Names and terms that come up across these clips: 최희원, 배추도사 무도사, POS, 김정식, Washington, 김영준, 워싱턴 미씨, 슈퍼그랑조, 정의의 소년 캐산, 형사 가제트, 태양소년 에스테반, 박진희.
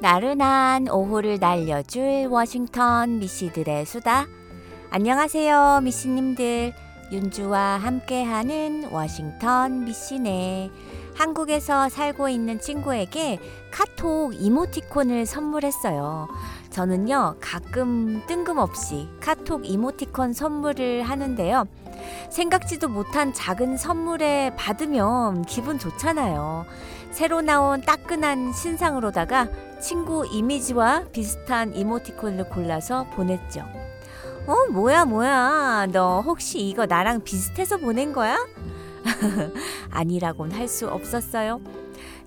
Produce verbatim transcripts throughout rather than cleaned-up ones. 나른한 오후를 날려줄 워싱턴 미씨들의 수다. 안녕하세요, 미씨님들. 윤주와 함께하는 워싱턴 미씨네. 한국에서 살고 있는 친구에게 카톡 이모티콘을 선물했어요. 저는요, 가끔 뜬금없이 카톡 이모티콘 선물을 하는데요. 생각지도 못한 작은 선물에 받으면 기분 좋잖아요. 새로 나온 따끈한 신상으로다가 친구 이미지와 비슷한 이모티콘을 골라서 보냈죠. 어, 뭐야 뭐야, 너 혹시 이거 나랑 비슷해서 보낸 거야? 아니라고는 할 수 없었어요.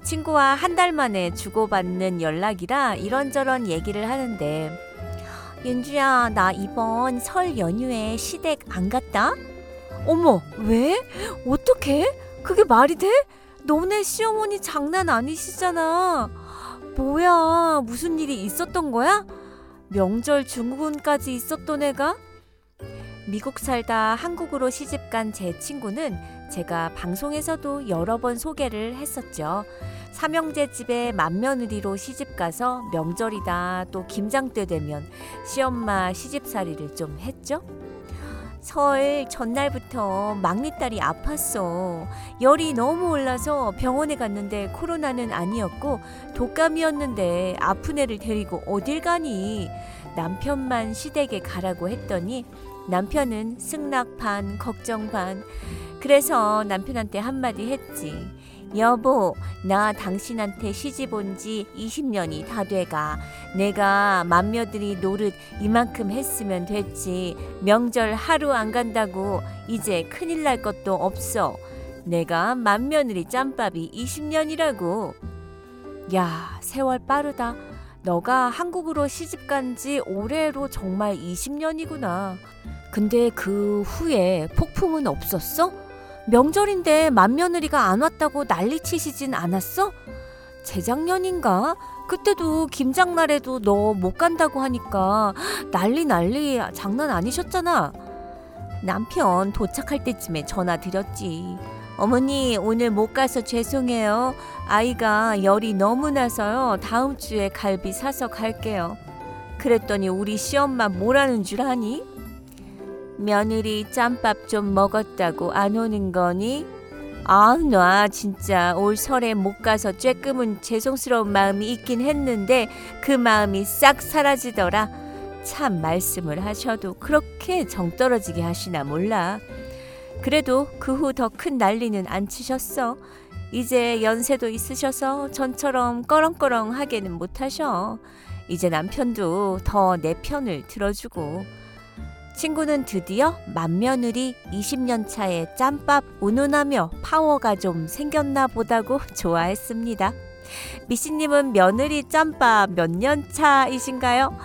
친구와 한 달 만에 주고받는 연락이라 이런저런 얘기를 하는데, 윤주야, 나 이번 설 연휴에 시댁 안 갔다? 어머, 왜? 어떡해? 그게 말이 돼? 너네 시어머니 장난 아니시잖아. 뭐야, 무슨 일이 있었던 거야? 명절 중후군까지 있었던 애가? 미국 살다 한국으로 시집간 제 친구는 제가 방송에서도 여러 번 소개를 했었죠. 삼형제 집에 맏며느리로 시집가서 명절이다 또 김장 때 되면 시엄마 시집살이를 좀 했죠. 설 전날부터 막내딸이 아팠어. 열이 너무 올라서 병원에 갔는데 코로나는 아니었고 독감이었는데 아픈 애를 데리고 어딜 가니? 남편만 시댁에 가라고 했더니 남편은 승낙 반, 걱정 반. 그래서 남편한테 한마디 했지. 여보, 나 당신한테 시집 온 지 이십 년이 다 돼가. 내가 맏며들이 노릇 이만큼 했으면 됐지. 명절 하루 안 간다고 이제 큰일 날 것도 없어. 내가 맏며느리 짬밥이 이십 년이라고. 야, 세월 빠르다. 너가 한국으로 시집간 지 올해로 정말 이십 년이구나. 근데 그 후에 폭풍은 없었어? 명절인데 맏며느리가 안 왔다고 난리치시진 않았어? 재작년인가? 그때도 김장날에도 너 못 간다고 하니까 난리 난리 장난 아니셨잖아. 남편 도착할 때쯤에 전화 드렸지. 어머니, 오늘 못 가서 죄송해요. 아이가 열이 너무 나서요. 다음 주에 갈비 사서 갈게요. 그랬더니 우리 시엄마 뭐라는 줄 아니? 며느리 짬밥 좀 먹었다고 안 오는 거니? 아, 나 진짜 올 설에 못 가서 쬐끔은 죄송스러운 마음이 있긴 했는데 그 마음이 싹 사라지더라. 참, 말씀을 하셔도 그렇게 정떨어지게 하시나 몰라. 그래도 그 후 더 큰 난리는 안 치셨어. 이제 연세도 있으셔서 전처럼 꺼렁꺼렁하게는 못하셔. 이제 남편도 더 내 편을 들어주고. 친구는 드디어 맏며느리 이십 년 차에 짬밥 운운하며 파워가 좀 생겼나 보다고 좋아했습니다. 미씨님은 며느리 짬밥 몇 년 차이신가요?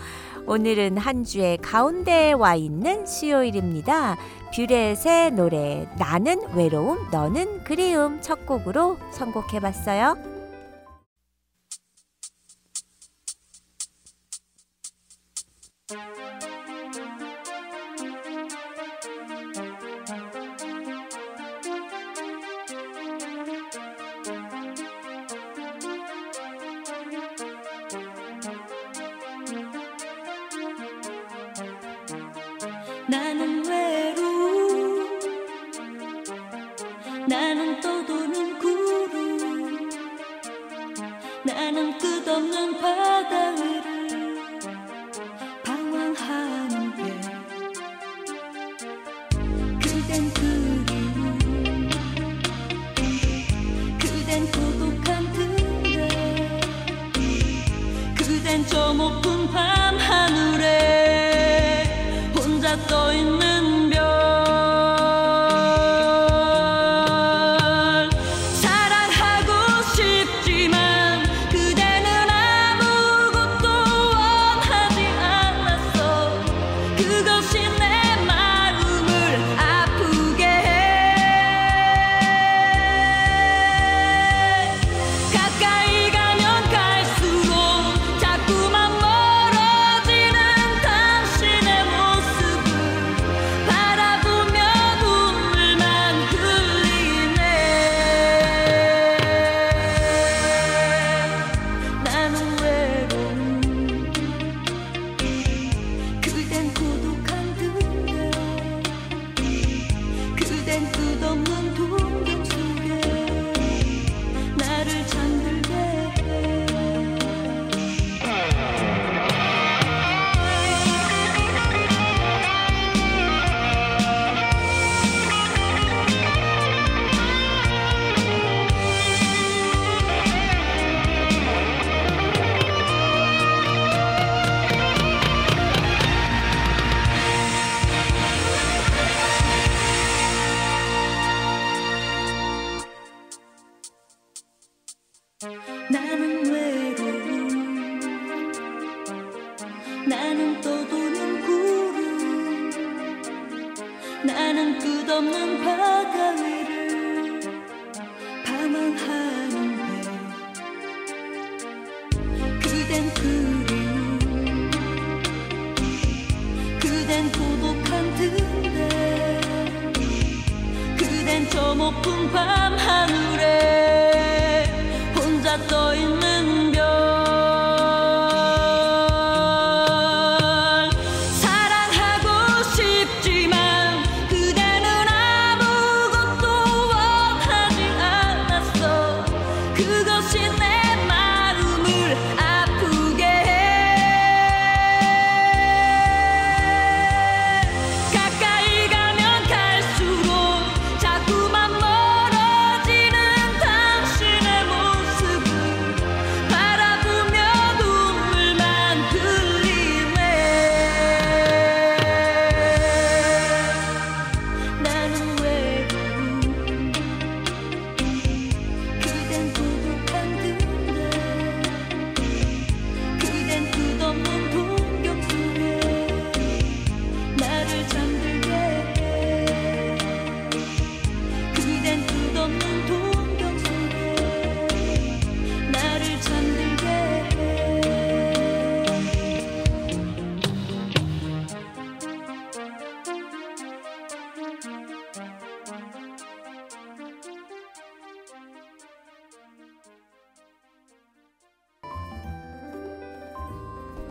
오늘은 한 주의 가운데에 와 있는 수요일입니다. 뷰렛의 노래 나는 외로움 너는 그리움 첫 곡으로 선곡해봤어요. 나는 외로움 나는 떠도는 구름 나는 끝없는 바다 위를 방황하는 배 그댄 그리움 그댄 고독한 그대 그댄 저 높은 밤하늘에 떠 있는 별 사랑하고 싶지만 그대는 아무 끝없는 바다 위를 방황하는데 그댄 그리움 그댄 고독한 듯해 그댄 저 높은 밤 하늘에 혼자 떠있는 별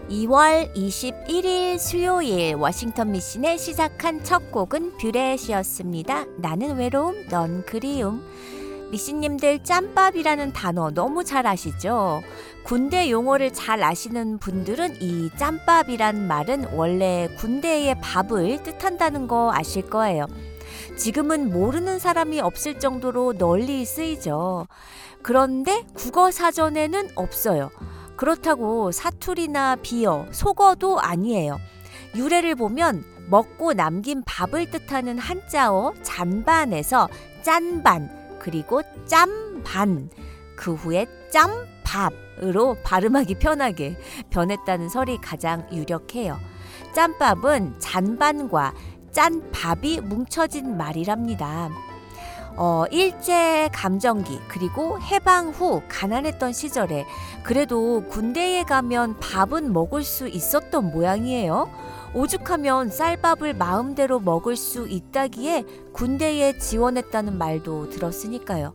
이월 이십일일 수요일 워싱턴 미씨에 시작한 첫 곡은 뷰레의 시였습니다. 나는 외로움, 넌 그리움. 미씨님들 짬밥이라는 단어 너무 잘 아시죠? 군대 용어를 잘 아시는 분들은 이 짬밥이란 말은 원래 군대의 밥을 뜻한다는 거 아실 거예요. 지금은 모르는 사람이 없을 정도로 널리 쓰이죠. 그런데 국어 사전에는 없어요. 그렇다고 사투리나 비어, 속어도 아니에요. 유래를 보면 먹고 남긴 밥을 뜻하는 한자어 잔반에서 짠반, 그리고 짬반, 그 후에 짬밥으로 발음하기 편하게 변했다는 설이 가장 유력해요. 짬밥은 잔반과 짠밥이 뭉쳐진 말이랍니다. 어, 일제 감정기 그리고 해방 후 가난했던 시절에 그래도 군대에 가면 밥은 먹을 수 있었던 모양이에요. 오죽하면 쌀밥을 마음대로 먹을 수 있다기에 군대에 지원했다는 말도 들었으니까요.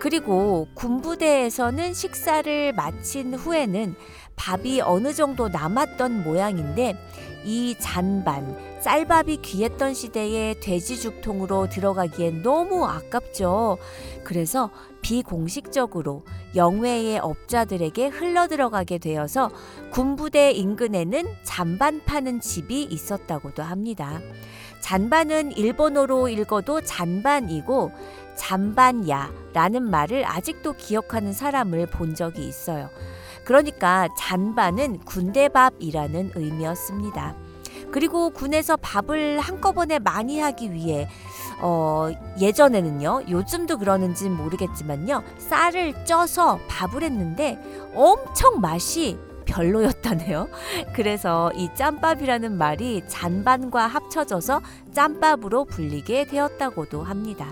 그리고 군부대에서는 식사를 마친 후에는 밥이 어느 정도 남았던 모양인데 이 잔반, 쌀밥이 귀했던 시대에 돼지죽통으로 들어가기엔 너무 아깝죠. 그래서 비공식적으로 영외의 업자들에게 흘러들어가게 되어서 군부대 인근에는 잔반 파는 집이 있었다고도 합니다. 잔반은 일본어로 읽어도 잔반이고 잔반야라는 말을 아직도 기억하는 사람을 본 적이 있어요. 그러니까 잔반은 군대밥이라는 의미였습니다. 그리고 군에서 밥을 한꺼번에 많이 하기 위해 어, 예전에는요, 요즘도 그러는지는 모르겠지만요, 쌀을 쪄서 밥을 했는데 엄청 맛이 별로였다네요. 그래서 이 짬밥이라는 말이 잔반과 합쳐져서 짬밥으로 불리게 되었다고도 합니다.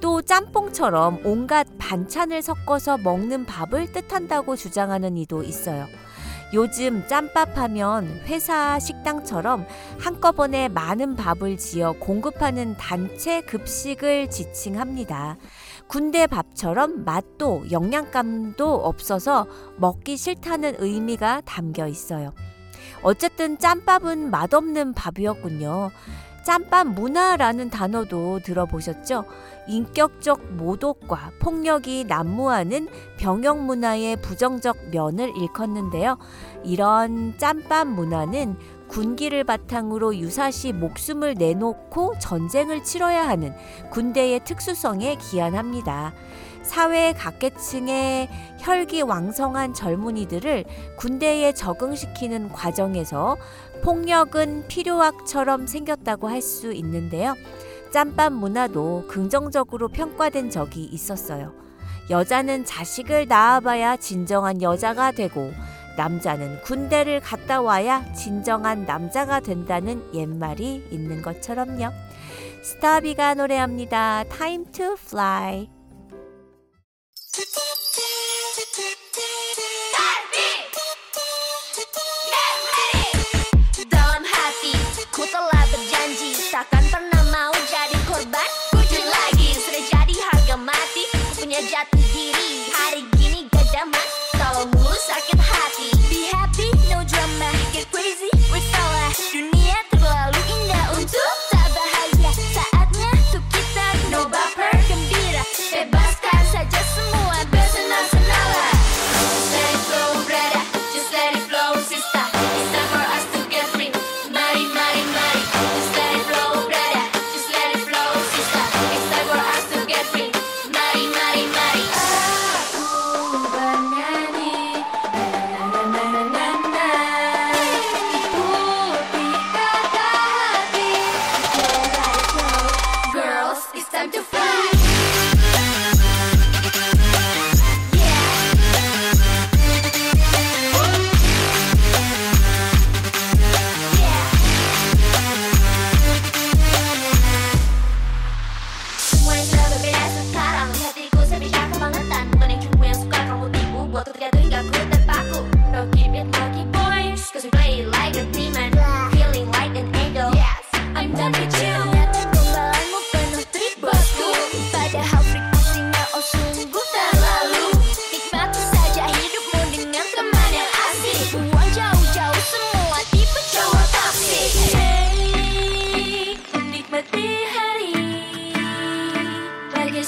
또 짬뽕처럼 온갖 반찬을 섞어서 먹는 밥을 뜻한다고 주장하는 이도 있어요. 요즘 짬밥하면 회사 식당처럼 한꺼번에 많은 밥을 지어 공급하는 단체 급식을 지칭합니다. 군대 밥처럼 맛도 영양감도 없어서 먹기 싫다는 의미가 담겨 있어요. 어쨌든 짬밥은 맛없는 밥이었군요. 짬밥 문화라는 단어도 들어보셨죠? 인격적 모독과 폭력이 난무하는 병역 문화의 부정적 면을 일컫는데요. 이런 짬밥 문화는 군기를 바탕으로 유사시 목숨을 내놓고 전쟁을 치러야 하는 군대의 특수성에 기한합니다. 사회 각계층의 혈기왕성한 젊은이들을 군대에 적응시키는 과정에서 폭력은 필요악처럼 생겼다고 할 수 있는데요. 짬밥 문화도 긍정적으로 평가된 적이 있었어요. 여자는 자식을 낳아봐야 진정한 여자가 되고 남자는 군대를 갔다 와야 진정한 남자가 된다는 옛말이 있는 것처럼요. 스타비가 노래합니다. Time to Fly. Jatuh diri hari gini gak damai kalau mulu sakit hati. Be happy, no drama, get crazy, we're salah. Dunia terlalu indah untuk tak bahagia. Saatnya tuh kita no baper gembira, bebaskan saja semua bersenang-senanglah. Just let it flow, brother, just let it flow, sister. It's time for us to get free. Mari, mari, mari, just let it flow, brother, just let it flow, sister. It's time for us to get free.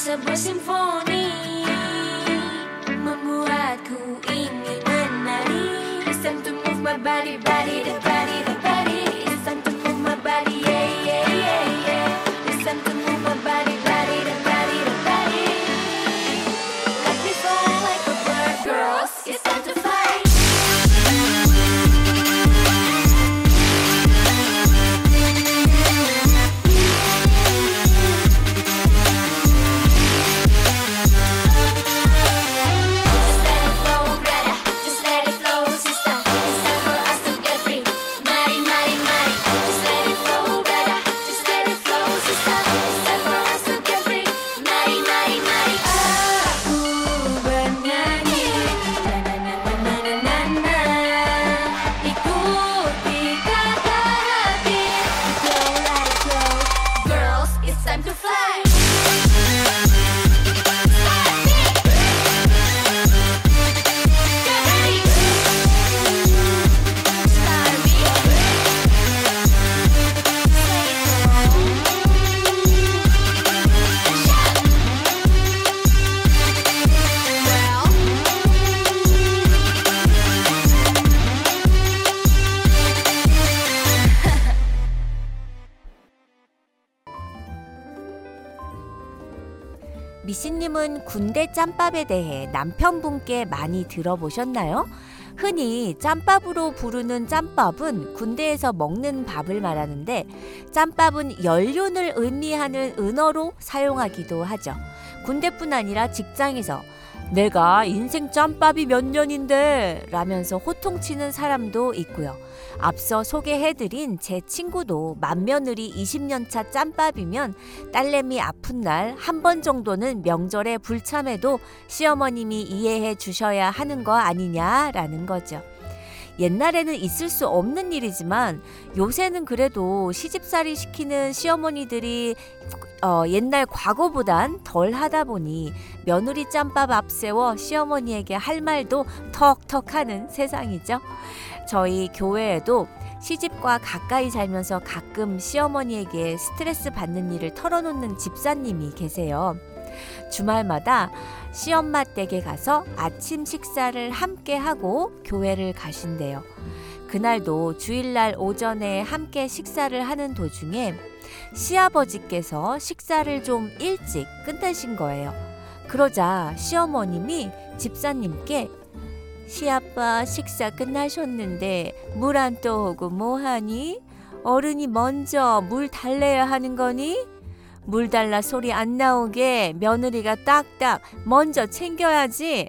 Sebuah simfoni membuatku ingin menari. It's time to move my body, body, the body, the body. It's time to move my body, yeah, yeah, yeah, yeah. It's time to move my body, body, the body, the body. Let me fly like a bird, girls. It's time to fly. 미씨님은 군대 짬밥에 대해 남편분께 많이 들어보셨나요? 흔히 짬밥으로 부르는 짬밥은 군대에서 먹는 밥을 말하는데 짬밥은 연륜을 의미하는 은어로 사용하기도 하죠. 군대뿐 아니라 직장에서 내가 인생 짬밥이 몇 년인데 라면서 호통치는 사람도 있고요. 앞서 소개해드린 제 친구도 맏며느리 이십 년차 짬밥이면 딸내미 아픈 날 한 번 정도는 명절에 불참해도 시어머님이 이해해 주셔야 하는 거 아니냐라는 거죠. 옛날에는 있을 수 없는 일이지만 요새는 그래도 시집살이 시키는 시어머니들이 어, 옛날 과거보단 덜 하다 보니 며느리 짬밥 앞세워 시어머니에게 할 말도 턱턱 하는 세상이죠. 저희 교회에도 시집과 가까이 살면서 가끔 시어머니에게 스트레스 받는 일을 털어놓는 집사님이 계세요. 주말마다 시엄마 댁에 가서 아침 식사를 함께 하고 교회를 가신대요. 그날도 주일날 오전에 함께 식사를 하는 도중에 시아버지께서 식사를 좀 일찍 끝내신 거예요. 그러자 시어머님이 집사님께 시아빠 식사 끝나셨는데 물 안 떠오고 뭐하니? 어른이 먼저 물 달래야 하는 거니? 물 달라 소리 안 나오게 며느리가 딱딱 먼저 챙겨야지.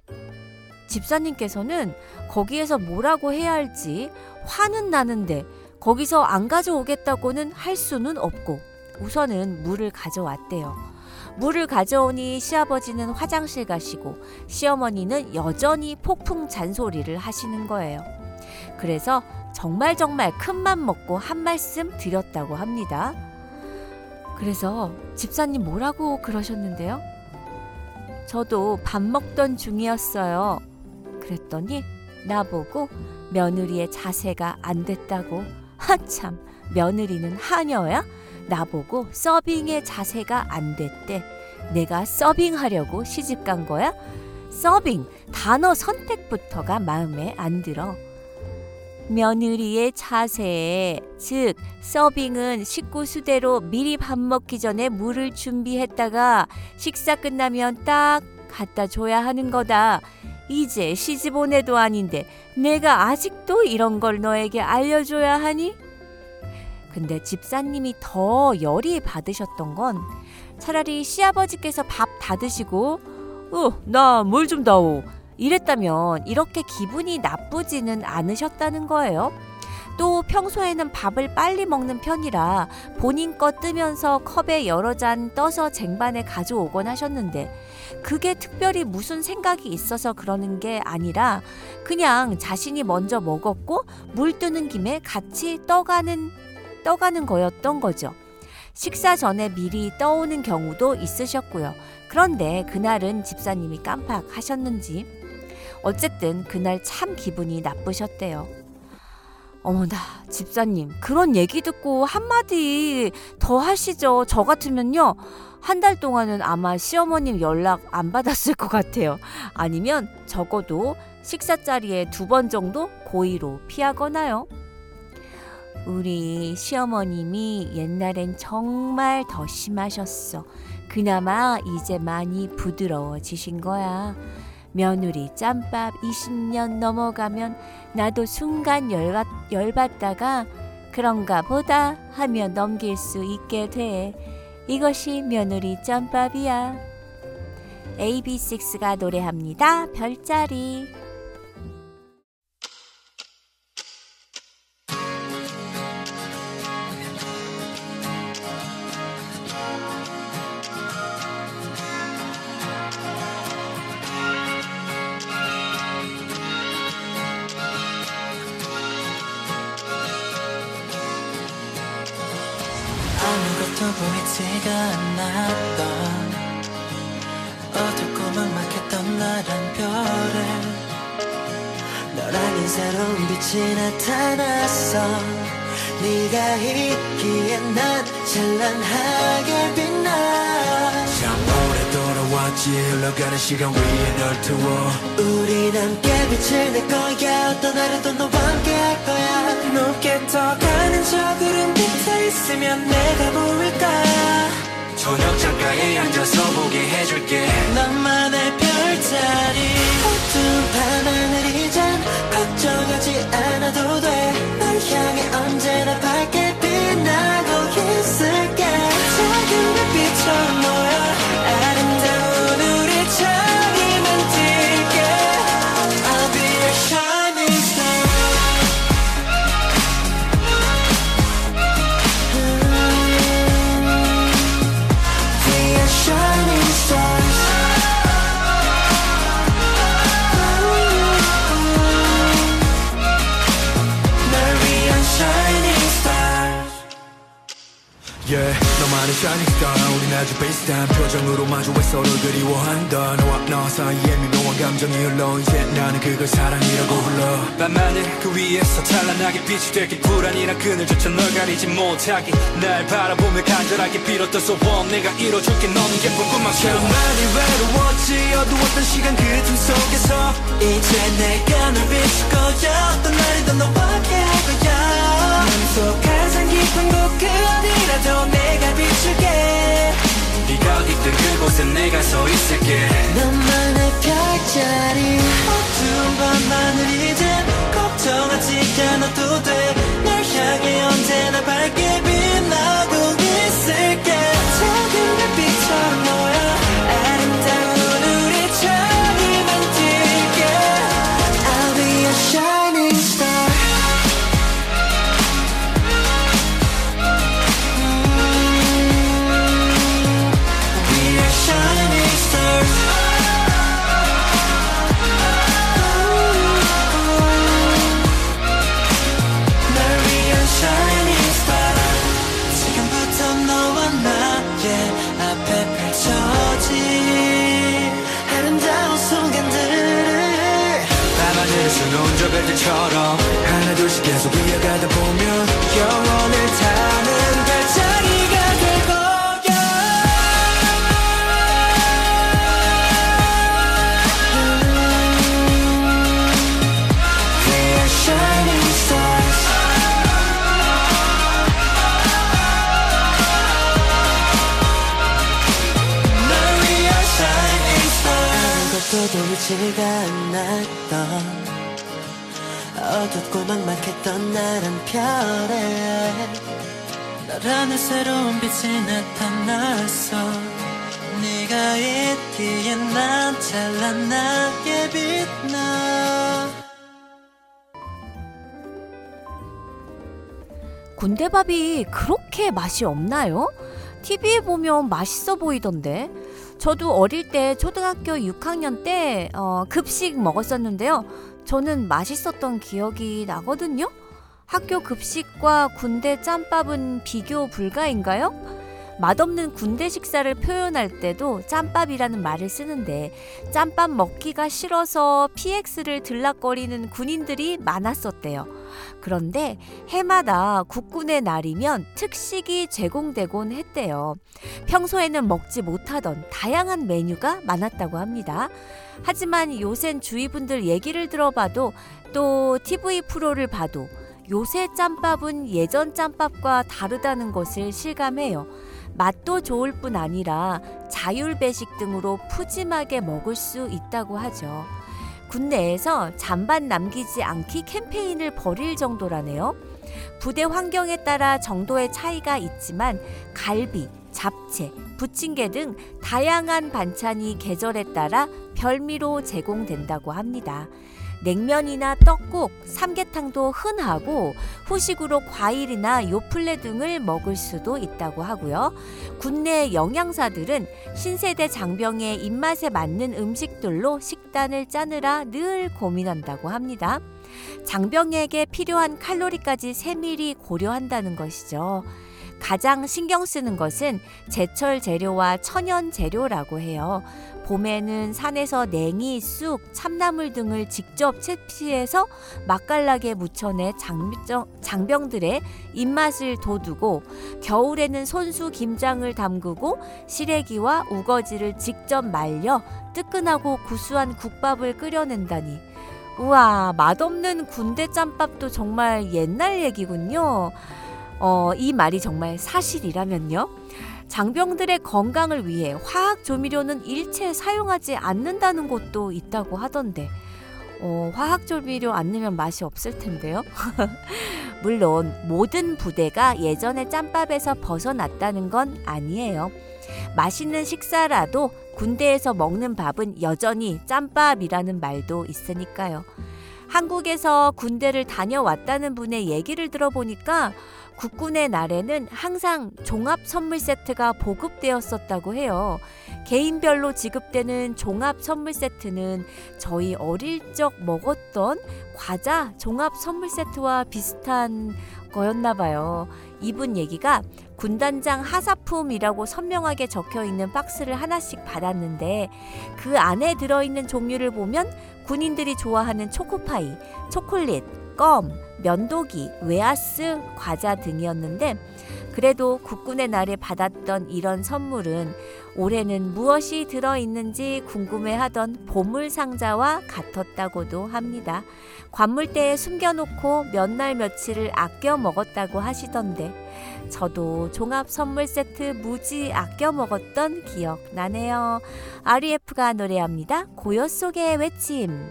집사님께서는 거기에서 뭐라고 해야 할지 화는 나는데 거기서 안 가져오겠다고는 할 수는 없고 우선은 물을 가져왔대요. 물을 가져오니 시아버지는 화장실 가시고 시어머니는 여전히 폭풍 잔소리를 하시는 거예요. 그래서 정말 정말 큰맘 먹고 한 말씀 드렸다고 합니다. 그래서 집사님 뭐라고 그러셨는데요? 저도 밥 먹던 중이었어요. 그랬더니 나보고 며느리의 자세가 안 됐다고. 하참, 며느리는 하녀야? 나보고 서빙의 자세가 안 됐대. 내가 서빙하려고 시집간 거야? 서빙, 단어 선택부터가 마음에 안 들어. 며느리의 자세, 즉 서빙은 식구 수대로 미리 밥 먹기 전에 물을 준비했다가 식사 끝나면 딱 갖다 줘야 하는 거다. 이제 시집 온 애도 아닌데 내가 아직도 이런 걸 너에게 알려줘야 하니? 근데 집사님이 더 열이 받으셨던 건 차라리 시아버지께서 밥 다 드시고 어, 나 물 좀 다오 이랬다면 이렇게 기분이 나쁘지는 않으셨다는 거예요. 또 평소에는 밥을 빨리 먹는 편이라 본인 거 뜨면서 컵에 여러 잔 떠서 쟁반에 가져오곤 하셨는데 그게 특별히 무슨 생각이 있어서 그러는 게 아니라 그냥 자신이 먼저 먹었고 물 뜨는 김에 같이 떠가는, 떠가는 거였던 거죠. 식사 전에 미리 떠오는 경우도 있으셨고요. 그런데 그날은 집사님이 깜빡하셨는지 어쨌든 그날 참 기분이 나쁘셨대요. 어머나, 집사님 그런 얘기 듣고 한마디 더 하시죠. 저 같으면요 한 달 동안은 아마 시어머님 연락 안 받았을 것 같아요. 아니면 적어도 식사 자리에 두 번 정도 고의로 피하거나요. 우리 시어머님이 옛날엔 정말 더 심하셨어. 그나마 이제 많이 부드러워지신 거야. 며느리 짬밥 이십 년 넘어가면 나도 순간 열가, 열받다가 그런가 보다 하며 넘길 수 있게 돼. 이것이 며느리 짬밥이야. 에이비식스가 노래합니다. 별자리. 보이지가 않았던 어둡고 막막했던 나란 별에 너라는 새로운 빛이 나타났어. 네가 있기에 난 찬란하게 빛나. 참 오래도록 왔지. 흘러가는 시간 위에 널 두어 우린 함께 빛을 낼 거야. 어떤 날에도 너와 함께 할 거야. 높게 떠가는 저 구름 밑에 있으면 내가 보일 거야. 저녁 창가에 앉아서 보게 해줄게. 너만의 별자리. 어두운 밤하늘이 전 걱정하지 않아도 돼. 널 향해 언제나 밝게 빛나고 있을게. 작은 별빛처럼 모여 아름다운 우리 자리 만들게. I'll be your shining star. Yeah, 너만의 shining star. 우린 아주 비슷한 표정으로 마주해 서로 그리워한다. 너와 나 사이에 미묘한 감정이 흘러. 이제 나는 그걸 사랑이라고 불러. 밤하늘 그 위에서 찬란하게 빛이 되길. 불안이란 그늘조차 널 가리지 못하게. 날 바라보며 간절하게 빌었던 소원 내가 이뤄줄게. 너는 예쁜 꿈만큼. 많이 외로웠지. 어두웠던 시간 그 틈 속에서 이제 내가 널 비출 거야. 어떤 날에도 너와 함께 할 거야. 맘속 가장 깊은 곳 그 어디라도 내가 비출게. 네가 있던 그곳에 내가 서 있을게. 너만의 별자리. 어두운 밤하늘이 든 걱정하지 않아도 돼. 널 향해 언제나 밝게 빛나고 있을게. 작은 별빛처럼 모여 아름다운 우리 자리 만들게. I'll be your shining star. We'll be right back. 어둡고 막막했던 나란 별에 날 안에 새로운 빛이 나타났어. 네가 있기에 난 찬란하게 빛나. 군대밥이 그렇게 맛이 없나요? 티비에 보면 맛있어 보이던데. 저도 어릴 때 초등학교 육 학년 때 어, 급식 먹었었는데요. 저는 맛있었던 기억이 나거든요. 학교 급식과 군대 짬밥은 비교 불가인가요? 맛없는 군대 식사를 표현할 때도 짬밥이라는 말을 쓰는데 짬밥 먹기가 싫어서 피엑스를 들락거리는 군인들이 많았었대요. 그런데 해마다 국군의 날이면 특식이 제공되곤 했대요. 평소에는 먹지 못하던 다양한 메뉴가 많았다고 합니다. 하지만 요샌 주위 분들 얘기를 들어봐도 또 티비 프로를 봐도 요새 짬밥은 예전 짬밥과 다르다는 것을 실감해요. 맛도 좋을 뿐 아니라 자율배식 등으로 푸짐하게 먹을 수 있다고 하죠. 군내에서 잔반 남기지 않기 캠페인을 벌일 정도라네요. 부대 환경에 따라 정도의 차이가 있지만 갈비, 잡채, 부침개 등 다양한 반찬이 계절에 따라 별미로 제공된다고 합니다. 냉면이나 떡국, 삼계탕도 흔하고 후식으로 과일이나 요플레 등을 먹을 수도 있다고 하고요. 군내 영양사들은 신세대 장병의 입맛에 맞는 음식들로 식단을 짜느라 늘 고민한다고 합니다. 장병에게 필요한 칼로리까지 세밀히 고려한다는 것이죠. 가장 신경 쓰는 것은 제철 재료와 천연 재료라고 해요. 봄에는 산에서 냉이, 쑥, 참나물 등을 직접 채취해서 맛깔나게 무쳐내 장병들의 입맛을 돋우고, 겨울에는 손수 김장을 담그고 시래기와 우거지를 직접 말려 뜨끈하고 구수한 국밥을 끓여낸다니. 우와, 맛없는 군대 짬밥도 정말 옛날 얘기군요. 어, 이 말이 정말 사실이라면요. 장병들의 건강을 위해 화학 조미료는 일체 사용하지 않는다는 곳도 있다고 하던데, 어, 화학 조미료 안 넣으면 맛이 없을 텐데요. 물론 모든 부대가 예전의 짬밥에서 벗어났다는 건 아니에요. 맛있는 식사라도 군대에서 먹는 밥은 여전히 짬밥이라는 말도 있으니까요. 한국에서 군대를 다녀왔다는 분의 얘기를 들어보니까 국군의 날에는 항상 종합 선물 세트가 보급되었었다고 해요. 개인별로 지급되는 종합 선물 세트는 저희 어릴 적 먹었던 과자 종합 선물 세트와 비슷한 거였나 봐요. 이분 얘기가 군단장 하사품이라고 선명하게 적혀있는 박스를 하나씩 받았는데 그 안에 들어있는 종류를 보면 군인들이 좋아하는 초코파이, 초콜릿, 껌, 면도기, 웨하스, 과자 등이었는데, 그래도 국군의 날에 받았던 이런 선물은 올해는 무엇이 들어있는지 궁금해하던 보물상자와 같았다고도 합니다. 관물대에 숨겨놓고 몇 날 며칠을 아껴 먹었다고 하시던데, 저도 종합선물세트 무지 아껴 먹었던 기억 나네요. 알이에프가 노래합니다. 고요 속의 외침.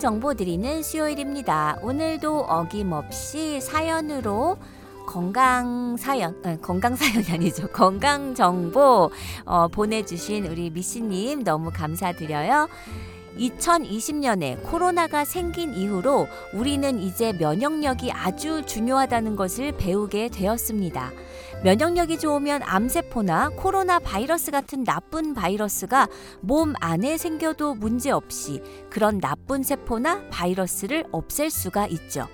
정보 드리는 수요일입니다. 오늘도 어김없이 사연으로 건강 사연, 아니, 건강 사연이 아니죠. 건강 정보 어, 보내주신 우리 미씨님 너무 감사드려요. 이천이십 년에 코로나가 생긴 이후로 우리는 이제 면역력이 아주 중요하다는 것을 배우게 되었습니다. 면역력이 좋으면 암세포나 코로나 바이러스 같은 나쁜 바이러스가 몸 안에 생겨도 문제없이 그런 나쁜 세포나 바이러스를 없앨 수가 있죠.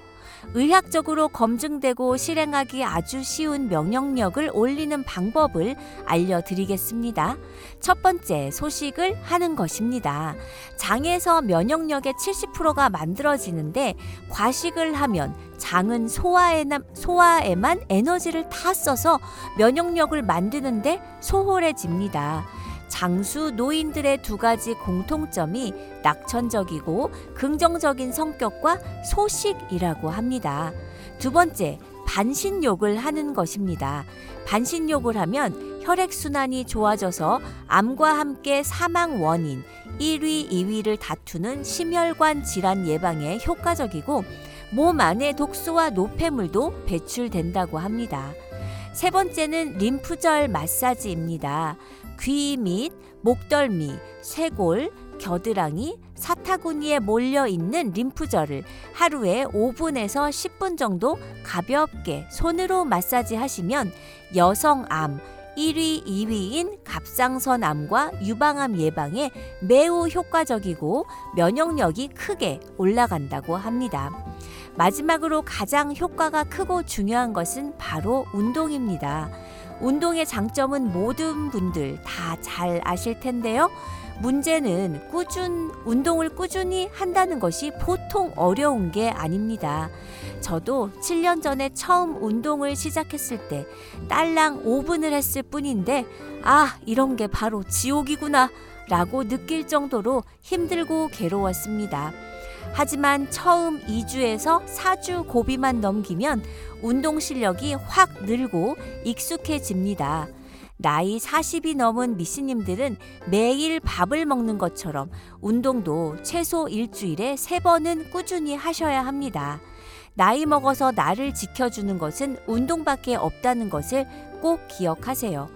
의학적으로 검증되고 실행하기 아주 쉬운 면역력을 올리는 방법을 알려드리겠습니다. 첫 번째, 소식을 하는 것입니다. 장에서 면역력의 칠십 퍼센트가 만들어지는데 과식을 하면 장은 소화에만, 소화에만 에너지를 다 써서 면역력을 만드는데 소홀해집니다. 장수 노인들의 두 가지 공통점이 낙천적이고 긍정적인 성격과 소식이라고 합니다. 두 번째, 반신욕을 하는 것입니다. 반신욕을 하면 혈액순환이 좋아져서 암과 함께 사망 원인 일 위, 이 위를 다투는 심혈관 질환 예방에 효과적이고 몸 안의 독소와 노폐물도 배출된다고 합니다. 세 번째는 림프절 마사지입니다. 귀 및 목덜미, 쇄골, 겨드랑이, 사타구니에 몰려있는 림프절을 하루에 오 분에서 십 분 정도 가볍게 손으로 마사지하시면 여성암, 일 위, 이 위인 갑상선암과 유방암 예방에 매우 효과적이고 면역력이 크게 올라간다고 합니다. 마지막으로 가장 효과가 크고 중요한 것은 바로 운동입니다. 운동의 장점은 모든 분들 다 잘 아실 텐데요. 문제는 꾸준, 운동을 꾸준히 한다는 것이 보통 어려운 게 아닙니다. 저도 칠 년 전에 처음 운동을 시작했을 때 딸랑 오 분을 했을 뿐인데 아, 이런 게 바로 지옥이구나 라고 느낄 정도로 힘들고 괴로웠습니다. 하지만 처음 이 주에서 사 주 고비만 넘기면 운동 실력이 확 늘고 익숙해집니다. 나이 사십이 넘은 미씨님들은 매일 밥을 먹는 것처럼 운동도 최소 일주일에 세 번은 꾸준히 하셔야 합니다. 나이 먹어서 나를 지켜주는 것은 운동밖에 없다는 것을 꼭 기억하세요.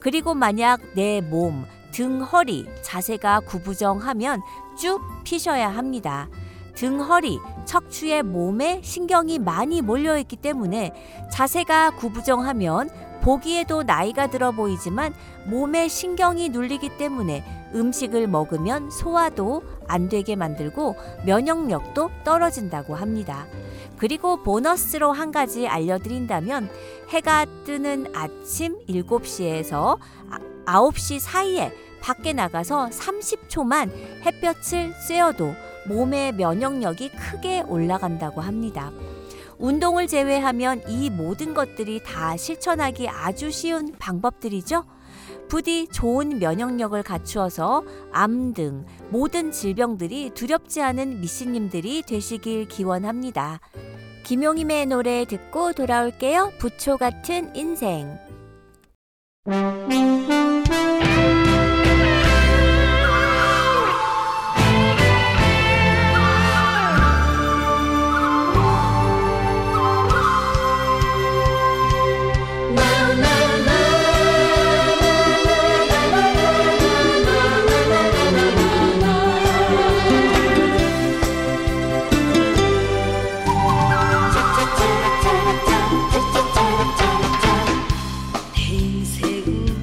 그리고 만약 내 몸, 등, 허리, 자세가 구부정하면 쭉 펴셔야 합니다. 등, 허리, 척추에 몸에 신경이 많이 몰려있기 때문에 자세가 구부정하면 보기에도 나이가 들어 보이지만 몸에 신경이 눌리기 때문에 음식을 먹으면 소화도 안 되게 만들고 면역력도 떨어진다고 합니다. 그리고 보너스로 한 가지 알려드린다면 해가 뜨는 아침 일곱 시에서 아홉 시 사이에 밖에 나가서 삼십 초만 햇볕을 쐬어도 몸의 면역력이 크게 올라간다고 합니다. 운동을 제외하면 이 모든 것들이 다 실천하기 아주 쉬운 방법들이죠. 부디 좋은 면역력을 갖추어서 암 등 모든 질병들이 두렵지 않은 미씨님들이 되시길 기원합니다. 김용임의 노래 듣고 돌아올게요. 부초 같은 인생. Sing.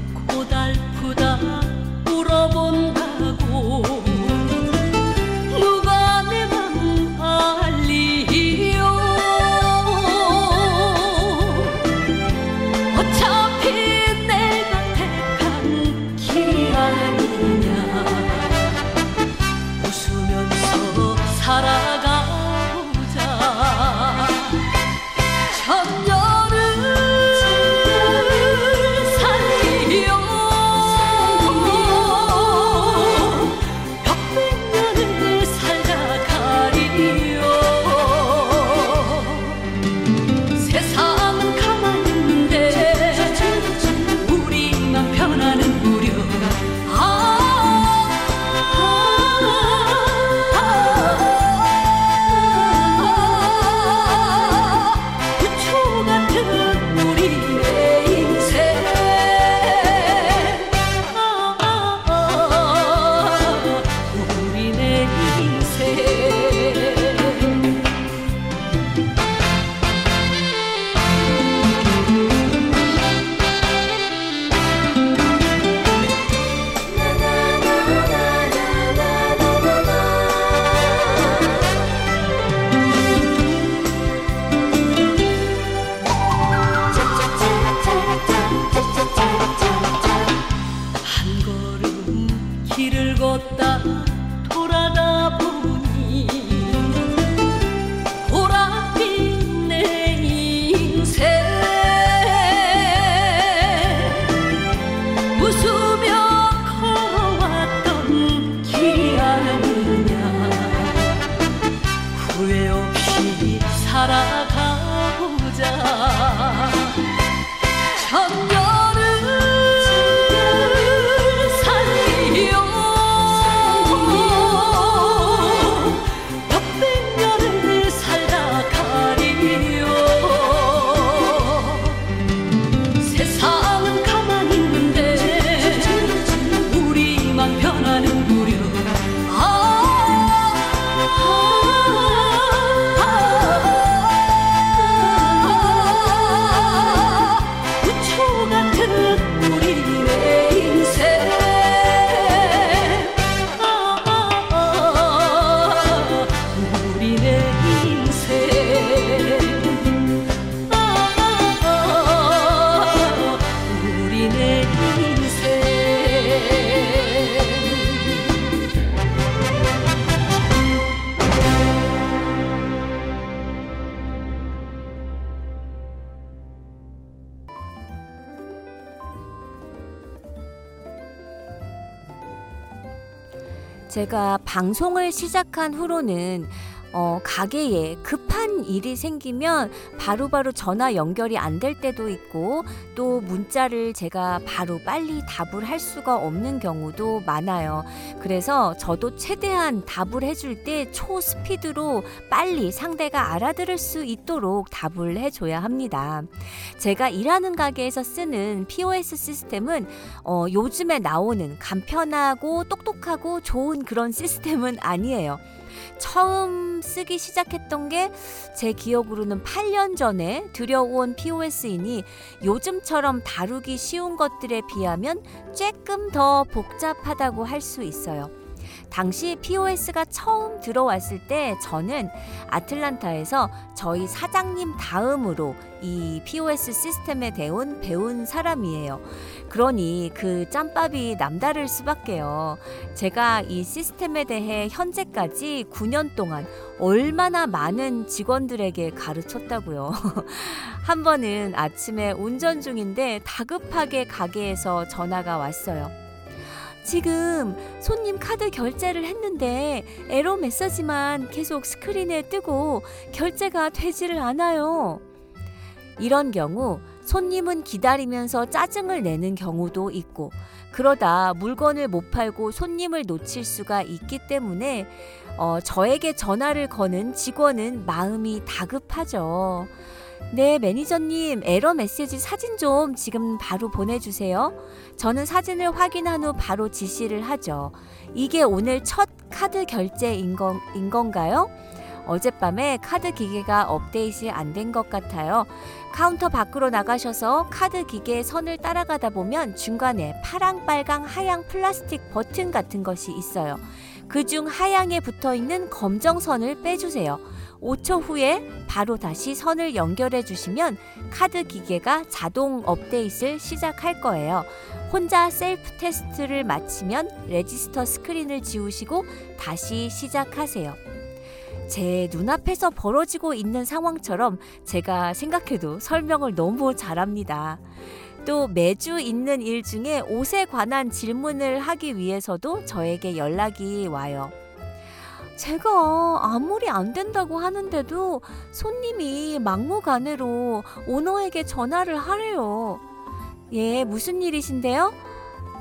걷다 돌아다 보니 보랏빛 내 인생 웃으며 걸어왔던 길이 아니냐 후회 없이 살아가보자 전혀 제가 방송을 시작한 후로는 어, 가게에 급한 일이 생기면 바로바로 전화 연결이 안 될 때도 있고 또 문자를 제가 바로 빨리 답을 할 수가 없는 경우도 많아요. 그래서 저도 최대한 답을 해줄 때 초스피드로 빨리 상대가 알아들을 수 있도록 답을 해줘야 합니다. 제가 일하는 가게에서 쓰는 피오에스 시스템은 어, 요즘에 나오는 간편하고 똑똑하고 좋은 그런 시스템은 아니에요. 처음 쓰기 시작했던 게 제 기억으로는 팔 년 전에 들여온 피오에스이니 요즘처럼 다루기 쉬운 것들에 비하면 조금 더 복잡하다고 할 수 있어요. 당시 피오에스가 처음 들어왔을 때 저는 아틀란타에서 저희 사장님 다음으로 이 피오에스 시스템에 대한 배운 사람이에요. 그러니 그 짬밥이 남다를 수밖에요. 제가 이 시스템에 대해 현재까지 구 년 동안 얼마나 많은 직원들에게 가르쳤다고요. 한 번은 아침에 운전 중인데 다급하게 가게에서 전화가 왔어요. 지금 손님 카드 결제를 했는데 에러 메시지만 계속 스크린에 뜨고 결제가 되지를 않아요. 이런 경우 손님은 기다리면서 짜증을 내는 경우도 있고 그러다 물건을 못 팔고 손님을 놓칠 수가 있기 때문에 어, 저에게 전화를 거는 직원은 마음이 다급하죠. 네, 매니저님, 에러 메시지 사진 좀 지금 바로 보내주세요. 저는 사진을 확인한 후 바로 지시를 하죠. 이게 오늘 첫 카드 결제인 건, 인 건가요? 어젯밤에 카드 기계가 업데이트 안 된 것 같아요. 카운터 밖으로 나가셔서 카드 기계의 선을 따라가다 보면 중간에 파랑, 빨강, 하양 플라스틱 버튼 같은 것이 있어요. 그중 하양에 붙어있는 검정선을 빼주세요. 오 초 후에 바로 다시 선을 연결해 주시면 카드 기계가 자동 업데이트를 시작할 거예요. 혼자 셀프 테스트를 마치면 레지스터 스크린을 지우시고 다시 시작하세요. 제 눈앞에서 벌어지고 있는 상황처럼 제가 생각해도 설명을 너무 잘합니다. 또 매주 있는 일 중에 옷에 관한 질문을 하기 위해서도 저에게 연락이 와요. 제가 아무리 안 된다고 하는데도 손님이 막무가내로 오너에게 전화를 하래요. 예, 무슨 일이신데요?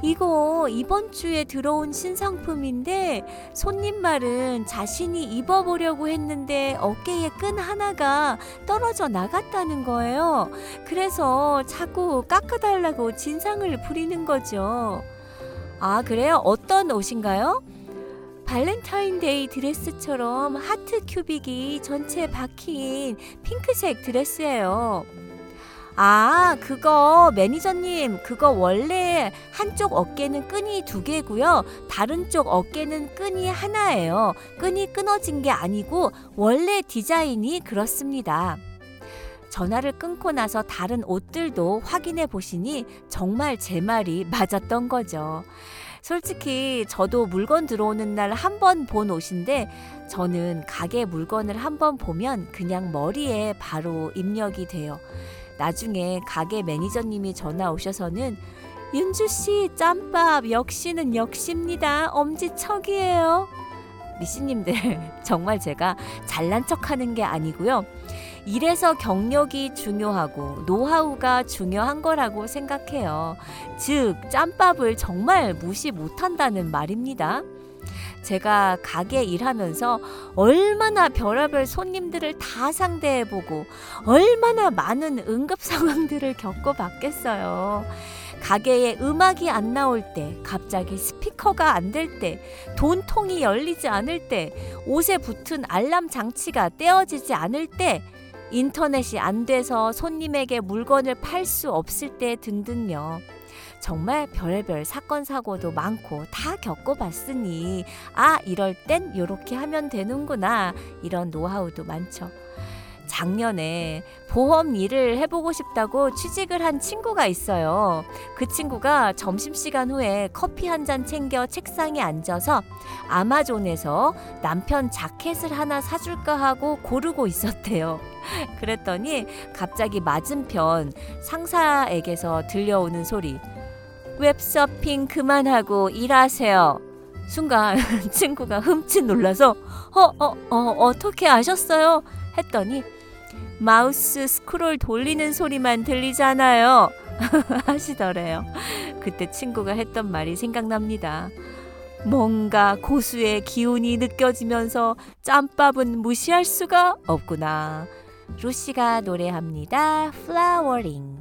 이거 이번 주에 들어온 신상품인데 손님 말은 자신이 입어보려고 했는데 어깨에 끈 하나가 떨어져 나갔다는 거예요. 그래서 자꾸 깎아달라고 진상을 부리는 거죠. 아, 그래요? 어떤 옷인가요? 발렌타인데이 드레스처럼 하트 큐빅이 전체에 박힌 핑크색 드레스예요. 아, 그거 매니저님, 그거 원래 한쪽 어깨는 끈이 두 개고요. 다른 쪽 어깨는 끈이 하나예요. 끈이 끊어진 게 아니고 원래 디자인이 그렇습니다. 전화를 끊고 나서 다른 옷들도 확인해 보시니 정말 제 말이 맞았던 거죠. 솔직히 저도 물건 들어오는 날 한 번 본 옷인데 저는 가게 물건을 한 번 보면 그냥 머리에 바로 입력이 돼요. 나중에 가게 매니저님이 전화 오셔서는 윤주씨 짬밥 역시는 역시입니다. 엄지척이에요. 미씨님들 정말 제가 잘난 척하는 게 아니고요. 이래서 경력이 중요하고 노하우가 중요한 거라고 생각해요. 즉 짬밥을 정말 무시 못한다는 말입니다. 제가 가게 일하면서 얼마나 별의별 손님들을 다 상대해보고 얼마나 많은 응급 상황들을 겪어봤겠어요. 가게에 음악이 안 나올 때, 갑자기 스피커가 안 될 때, 돈통이 열리지 않을 때, 옷에 붙은 알람 장치가 떼어지지 않을 때, 인터넷이 안 돼서 손님에게 물건을 팔 수 없을 때 등등요. 정말 별의별 사건 사고도 많고 다 겪어봤으니 아 이럴 땐 요렇게 하면 되는구나 이런 노하우도 많죠. 작년에 보험 일을 해보고 싶다고 취직을 한 친구가 있어요. 그 친구가 점심시간 후에 커피 한 잔 챙겨 책상에 앉아서 아마존에서 남편 자켓을 하나 사줄까 하고 고르고 있었대요. 그랬더니 갑자기 맞은편 상사에게서 들려오는 소리. 웹서핑 그만하고 일하세요. 순간 친구가 흠칫 놀라서 어, 어, 어, 어떻게 아셨어요? 했더니 마우스 스크롤 돌리는 소리만 들리잖아요. 하시더래요. 그때 친구가 했던 말이 생각납니다. 뭔가 고수의 기운이 느껴지면서 짬밥은 무시할 수가 없구나. 루시가 노래합니다. 플라워링.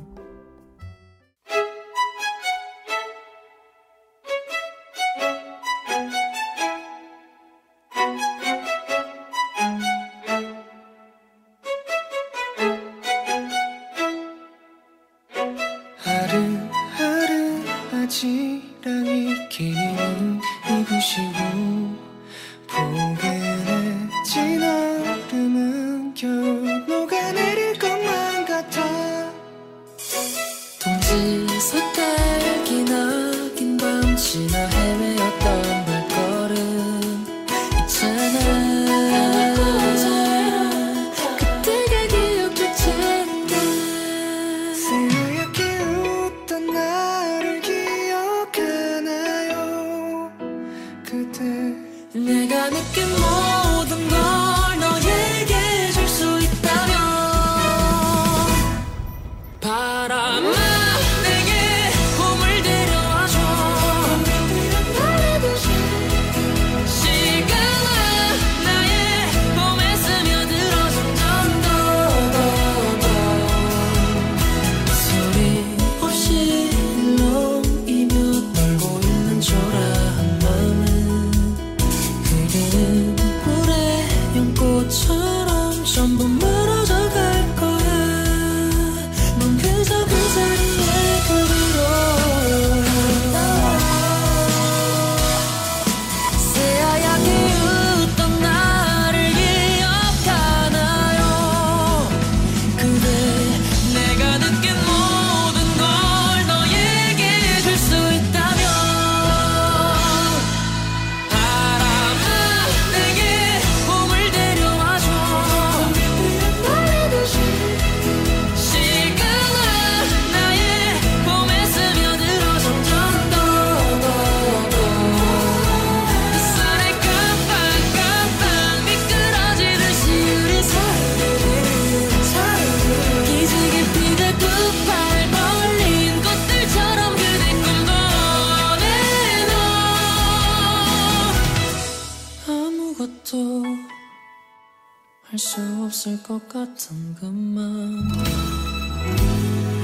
없을 것 같은 것만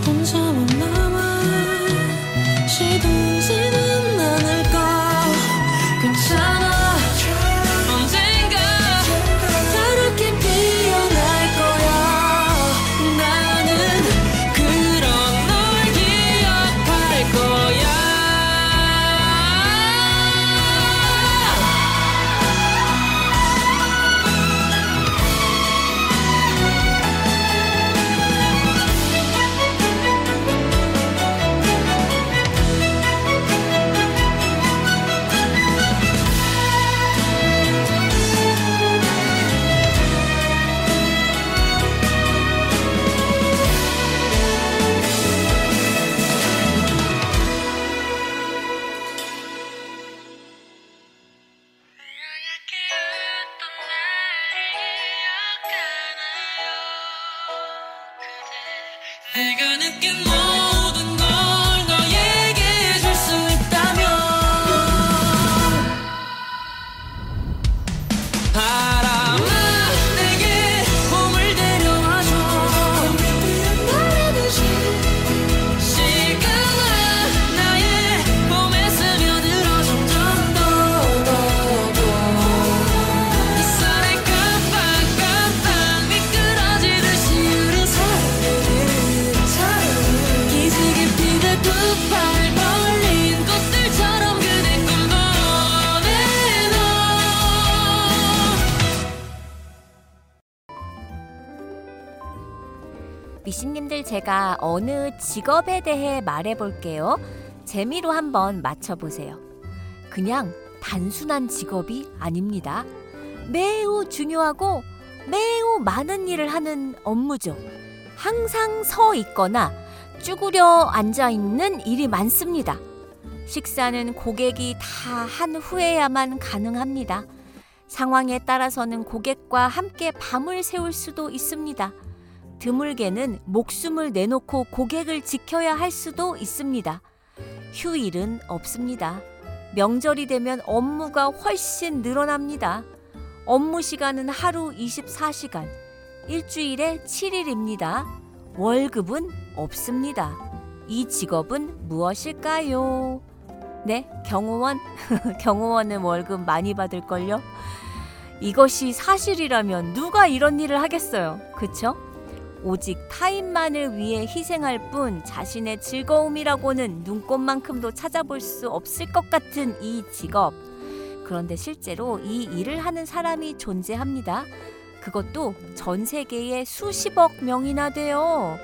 혼자만 남아 시들지는 않을까. 괜찮아. 미씨님들 제가 어느 직업에 대해 말해볼게요. 재미로 한번 맞춰보세요. 그냥 단순한 직업이 아닙니다. 매우 중요하고 매우 많은 일을 하는 업무죠. 항상 서 있거나 쭈구려 앉아있는 일이 많습니다. 식사는 고객이 다 한 후에야만 가능합니다. 상황에 따라서는 고객과 함께 밤을 새울 수도 있습니다. 드물게는 목숨을 내놓고 고객을 지켜야 할 수도 있습니다. 휴일은 없습니다. 명절이 되면 업무가 훨씬 늘어납니다. 업무 시간은 하루 이십사 시간, 일주일에 칠 일입니다. 월급은 없습니다. 이 직업은 무엇일까요? 네, 경호원? 경호원은 월급 많이 받을걸요? 이것이 사실이라면 누가 이런 일을 하겠어요? 그쵸? 오직 타인만을 위해 희생할 뿐 자신의 즐거움이라고는 눈꼽만큼도 찾아볼 수 없을 것 같은 이 직업. 그런데 실제로 이 일을 하는 사람이 존재합니다. 그것도 전 세계에 수십억 명이나 돼요.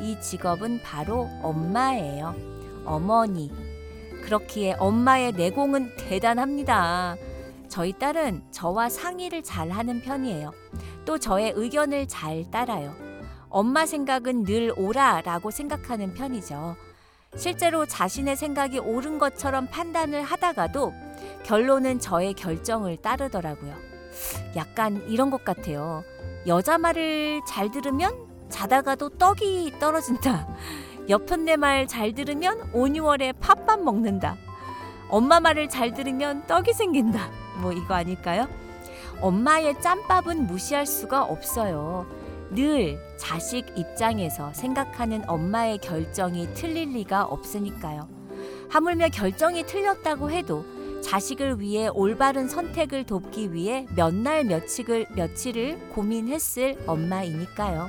이 직업은 바로 엄마예요. 어머니. 그렇기에 엄마의 내공은 대단합니다. 저희 딸은 저와 상의를 잘 하는 편이에요. 또 저의 의견을 잘 따라요. 엄마 생각은 늘 옳아라고 생각하는 편이죠. 실제로 자신의 생각이 옳은 것처럼 판단을 하다가도 결론은 저의 결정을 따르더라고요. 약간 이런 것 같아요. 여자 말을 잘 들으면 자다가도 떡이 떨어진다. 옆편네 말 잘 들으면 온유월에 팥밥 먹는다. 엄마 말을 잘 들으면 떡이 생긴다. 뭐 이거 아닐까요? 엄마의 짬밥은 무시할 수가 없어요. 늘 자식 입장에서 생각하는 엄마의 결정이 틀릴 리가 없으니까요. 하물며 결정이 틀렸다고 해도 자식을 위해 올바른 선택을 돕기 위해 몇 날 며칠을, 며칠을 고민했을 엄마이니까요.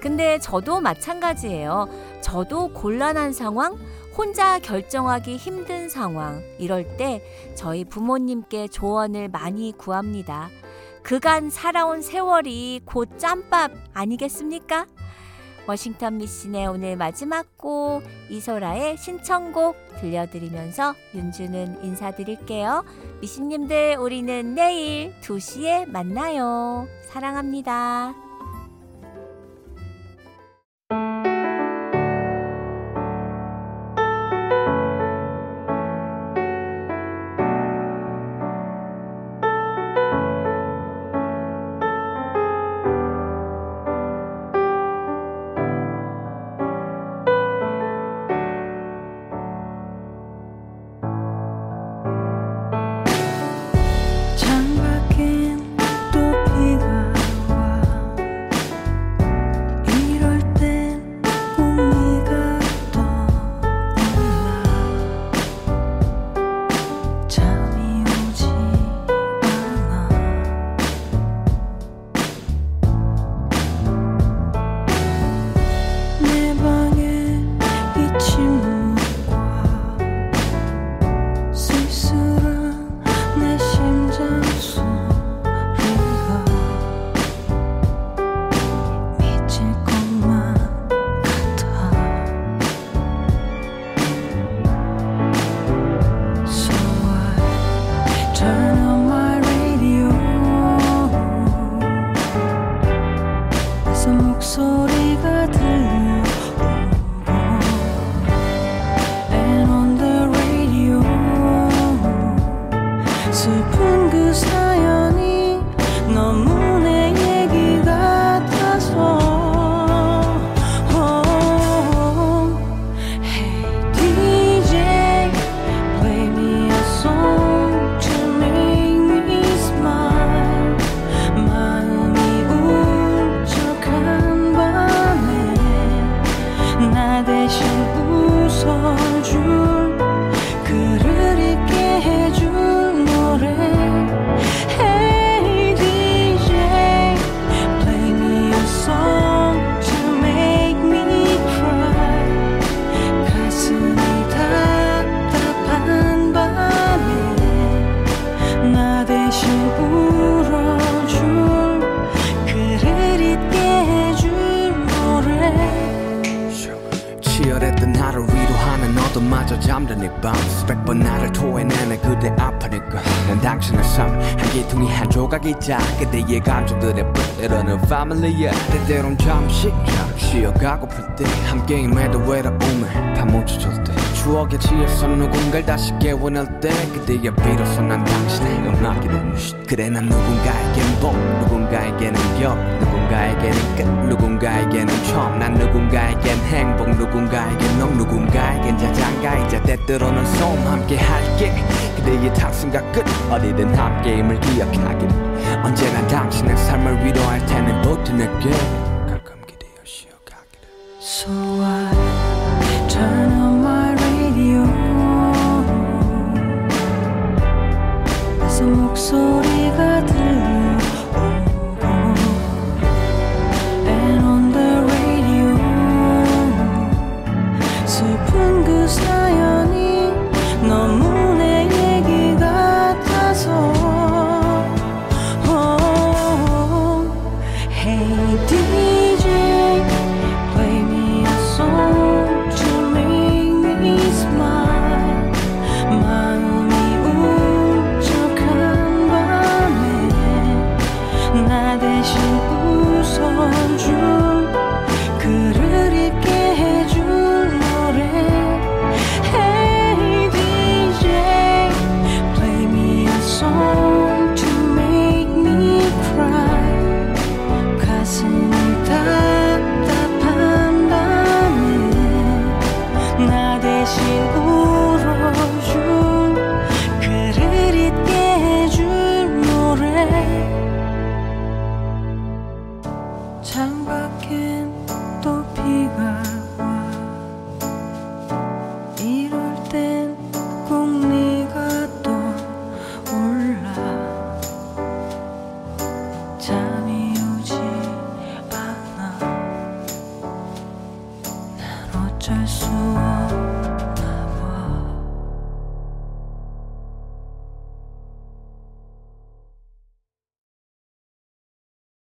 근데 저도 마찬가지예요. 저도 곤란한 상황, 혼자 결정하기 힘든 상황, 이럴 때 저희 부모님께 조언을 많이 구합니다. 그간 살아온 세월이 곧 짬밥 아니겠습니까? 워싱턴 미씨의 오늘 마지막 곡 이소라의 신청곡 들려드리면서 윤주는 인사드릴게요. 미씨님들 우리는 내일 두 시에 만나요. 사랑합니다. 창밖엔 또 비가 와 수백 번 나를 토해내는 그대 아프니까 난 당신의 삶 한 기둥이 한 조각이자 그대의 감정들에 흩어지는 패밀리야. 때때론 잠시 쉬어가고플 때 함께임에도 외로움에 파묻혀질 때 추억에 취해서 누군가를 다시 깨워낼 때 그대여 비로소 난 당신의 음악이 되는 그래 난 누군가에겐 복 누군가에게는 역 누군가에게는 끝 누군가에게는 처음 난 누군가에겐 행복 누군가에겐 너 누군가에겐 자장가이자 때때로는 소음 함께할게 그대의 탑승과 끝 어디든 함께임을 기억하길 언제나 당신의 삶을 위로할 테니 모두 내게 가끔 기대어 쉬어가기를 So I turn on my radio 그래서 목소리가 들려 슬픈 그 사연이 너무 내 얘기 같아서 oh, Hey 디제이 Play me a song to make me smile 마음이 울적한 밤에 나 대신 웃어줘 이럴 땐 꼭